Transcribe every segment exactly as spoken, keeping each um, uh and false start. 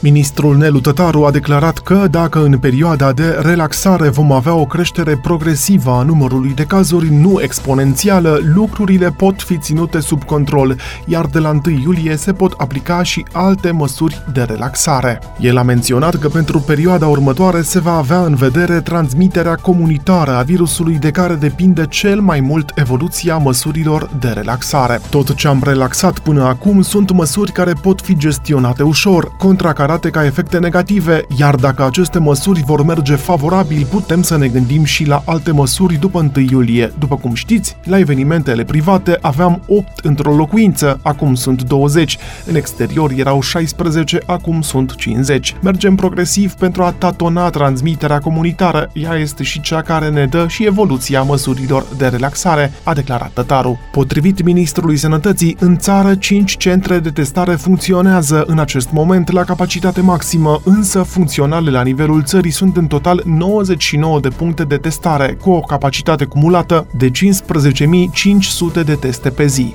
Ministrul Nelu Tătaru a declarat că, dacă în perioada de relaxare vom avea o creștere progresivă a numărului de cazuri, nu exponențială, lucrurile pot fi ținute sub control, iar de la întâi iulie se pot aplica și alte măsuri de relaxare. El a menționat că pentru perioada următoare se va avea în vedere transmiterea comunitară a virusului, de care depinde cel mai mult evoluția măsurilor de relaxare. Tot ce am relaxat până acum sunt măsuri care pot fi gestionate ușor, contracarate ca efecte negative, iar dacă aceste măsuri vor merge favorabil, putem să ne gândim și la alte măsuri după întâi iulie. După cum știți, la evenimentele private aveam opt într-o locuință, acum sunt douăzeci, în exterior erau șaisprezece, acum sunt cincizeci. Mergem progresiv pentru a tatona transmiterea comunitară, ea este și cea care ne dă și evoluția măsurilor de relaxare, a declarat Tătaru. Potrivit ministrului Sănătății, în țară cinci centre de testare funcționează în acest moment la capacitate maximă, însă funcționale la nivelul țării sunt în total nouăzeci și nouă de puncte de testare, cu o capacitate cumulată de cincisprezece mii cinci sute de teste pe zi.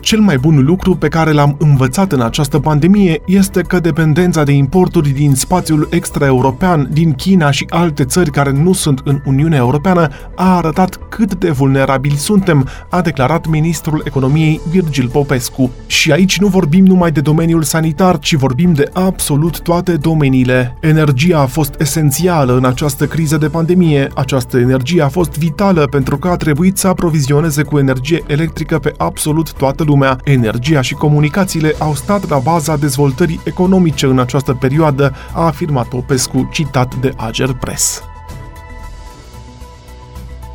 Cel mai bun lucru pe care l-am învățat în această pandemie este că dependența de importuri din spațiul extraeuropean, din China și alte țări care nu sunt în Uniunea Europeană, a arătat cât de vulnerabili suntem, a declarat ministrul economiei Virgil Popescu. Și aici nu vorbim numai de domeniul sanitar, ci vorbim de absolut toate domeniile. Energia a fost esențială în această criză de pandemie. Această energie a fost vitală pentru că a trebuit să aprovizioneze cu energie electrică pe absolut toată lumea. Lumea. Energia și comunicațiile au stat la baza dezvoltării economice în această perioadă, a afirmat Popescu, citat de Agerpres.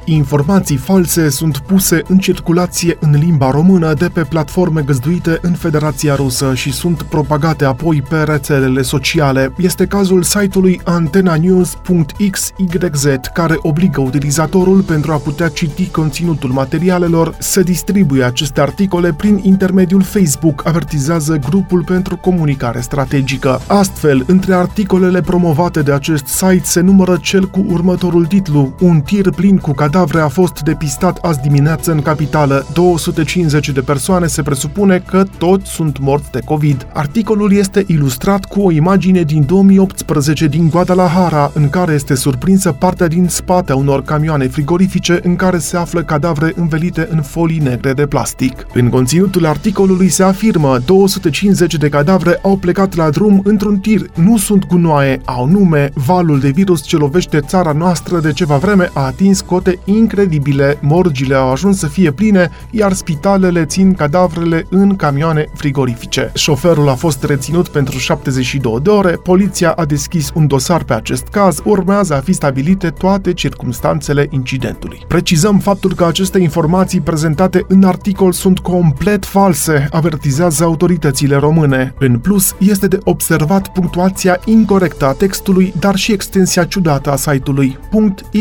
Informații false sunt puse în circulație în limba română de pe platforme găzduite în Federația Rusă și sunt propagate apoi pe rețelele sociale. Este cazul site-ului antenanews punct x y z, care obligă utilizatorul, pentru a putea citi conținutul materialelor, să distribuie aceste articole prin intermediul Facebook, avertizează grupul pentru comunicare strategică. Astfel, între articolele promovate de acest site se numără cel cu următorul titlu: "Un tir plin cu cadavre a fost depistat azi dimineață în capitală. două sute cincizeci de persoane, se presupune că toți sunt morți de COVID." Articolul este ilustrat cu o imagine din două mii optsprezece din Guadalajara, în care este surprinsă partea din spate a unor camioane frigorifice în care se află cadavre învelite în folii negre de plastic. În conținutul articolului se afirmă: două sute cincizeci de cadavre au plecat la drum într-un tir, nu sunt gunoaie, au nume, valul de virus ce lovește țara noastră de ceva vreme a atins cote incredibile, morgile au ajuns să fie pline, iar spitalele țin cadavrele în camioane frigorifice. Șoferul a fost reținut pentru șaptezeci și două de ore, poliția a deschis un dosar pe acest caz, urmează a fi stabilite toate circumstanțele incidentului. Precizăm faptul că aceste informații prezentate în articol sunt complet false, avertizează autoritățile române. În plus, este de observat punctuația incorectă a textului, dar și extensia ciudată a site-ului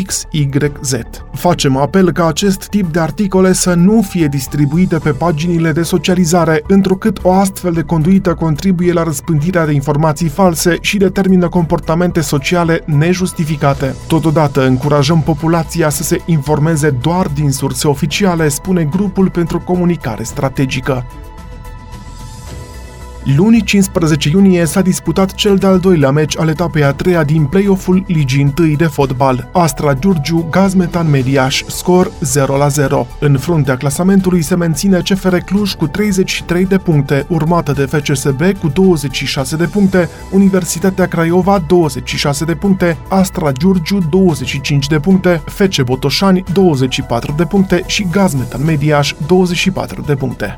.xyz. Facem apel ca acest tip de articole să nu fie distribuite pe paginile de socializare, întrucât o astfel de conduită contribuie la răspândirea de informații false și determină comportamente sociale nejustificate. Totodată, încurajăm populația să se informeze doar din surse oficiale, spune grupul pentru comunicare strategică. Luni, cincisprezece iunie, s-a disputat cel de-al doilea meci al etapei a treia din play-off-ul Ligii întâi de fotbal. Astra Giurgiu, Gazmetan Mediaș, scor zero la zero. În fruntea clasamentului se menține C F R Cluj cu treizeci și trei de puncte, urmată de F C S B cu douăzeci și șase de puncte, Universitatea Craiova douăzeci și șase de puncte, Astra Giurgiu douăzeci și cinci de puncte, F C Botoșani douăzeci și patru de puncte și Gazmetan Mediaș douăzeci și patru de puncte.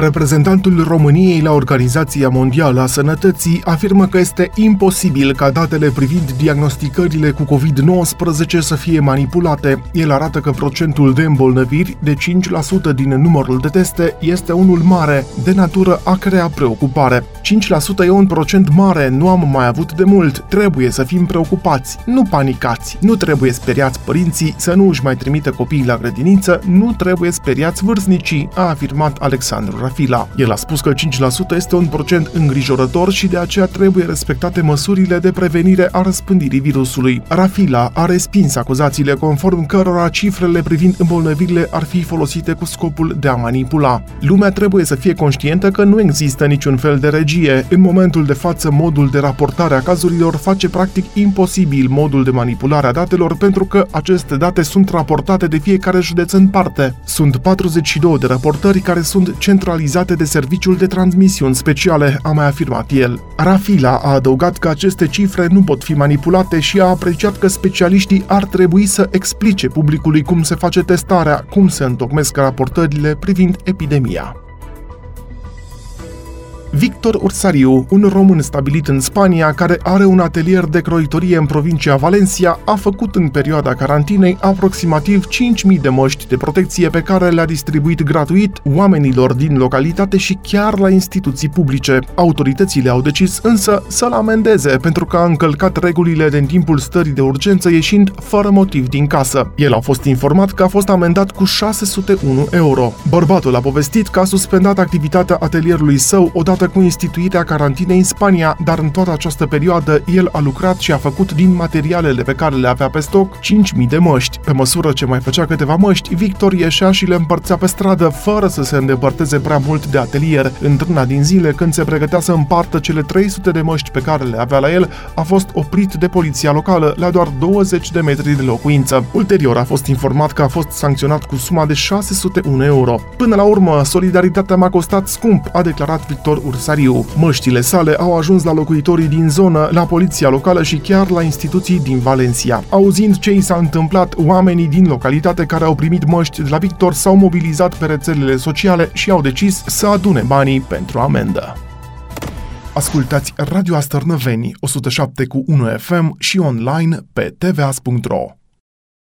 Reprezentantul României la Organizația Mondială a Sănătății afirmă că este imposibil ca datele privind diagnosticările cu covid nouăsprezece să fie manipulate. El arată că procentul de îmbolnăviri, de cinci la sută din numărul de teste, este unul mare, de natură a crea preocupare. cinci la sută e un procent mare, nu am mai avut de mult, trebuie să fim preocupați, nu panicați, nu trebuie speriați părinții să nu își mai trimită copiii la grădiniță, nu trebuie speriați vârstnicii, a afirmat Alexandru Rafila. Rafila. El a spus că cinci la sută este un procent îngrijorător și de aceea trebuie respectate măsurile de prevenire a răspândirii virusului. Rafila a respins acuzațiile conform cărora cifrele privind îmbolnăvirile ar fi folosite cu scopul de a manipula. Lumea trebuie să fie conștientă că nu există niciun fel de regie. În momentul de față, modul de raportare a cazurilor face practic imposibil modul de manipulare a datelor, pentru că aceste date sunt raportate de fiecare județ în parte. Sunt patruzeci și două de raportări care sunt centralizate de Serviciul de Transmisiuni Speciale, a mai afirmat el. Rafila a adăugat că aceste cifre nu pot fi manipulate și a apreciat că specialiștii ar trebui să explice publicului cum se face testarea, cum se întocmesc raportările privind epidemia. Victor Ursariu, un român stabilit în Spania, care are un atelier de croitorie în provincia Valencia, a făcut în perioada carantinei aproximativ cinci mii de măști de protecție pe care le-a distribuit gratuit oamenilor din localitate și chiar la instituții publice. Autoritățile au decis însă să-l amendeze pentru că a încălcat regulile din timpul stării de urgență ieșind fără motiv din casă. El a fost informat că a fost amendat cu șase sute unu euro. Bărbatul a povestit că a suspendat activitatea atelierului său odată cu instituirea carantinei în Spania, dar în toată această perioadă el a lucrat și a făcut din materialele pe care le avea pe stoc cinci mii de măști. Pe măsură ce mai făcea câteva măști, Victor ieșea și le împărțea pe stradă, fără să se îndepărteze prea mult de atelier. Într-una din zile, când se pregătea să împartă cele trei sute de măști pe care le avea la el, a fost oprit de poliția locală la doar douăzeci de metri de locuință. Ulterior a fost informat că a fost sancționat cu suma de șase sute unu euro. Până la urmă, solidaritatea m-a costat scump, a declarat Victor Ursariu. Măștile sale au ajuns la locuitorii din zonă, la poliția locală și chiar la instituții din Valencia. Auzind ce i s-a întâmplat, oamenii din localitate care au primit măști de la Victor s-au mobilizat pe rețelele sociale și au decis să adune banii pentru amendă. Ascultați Radio Astărnăveni, o sută șapte virgulă unu F M și online pe t v a s punct r o.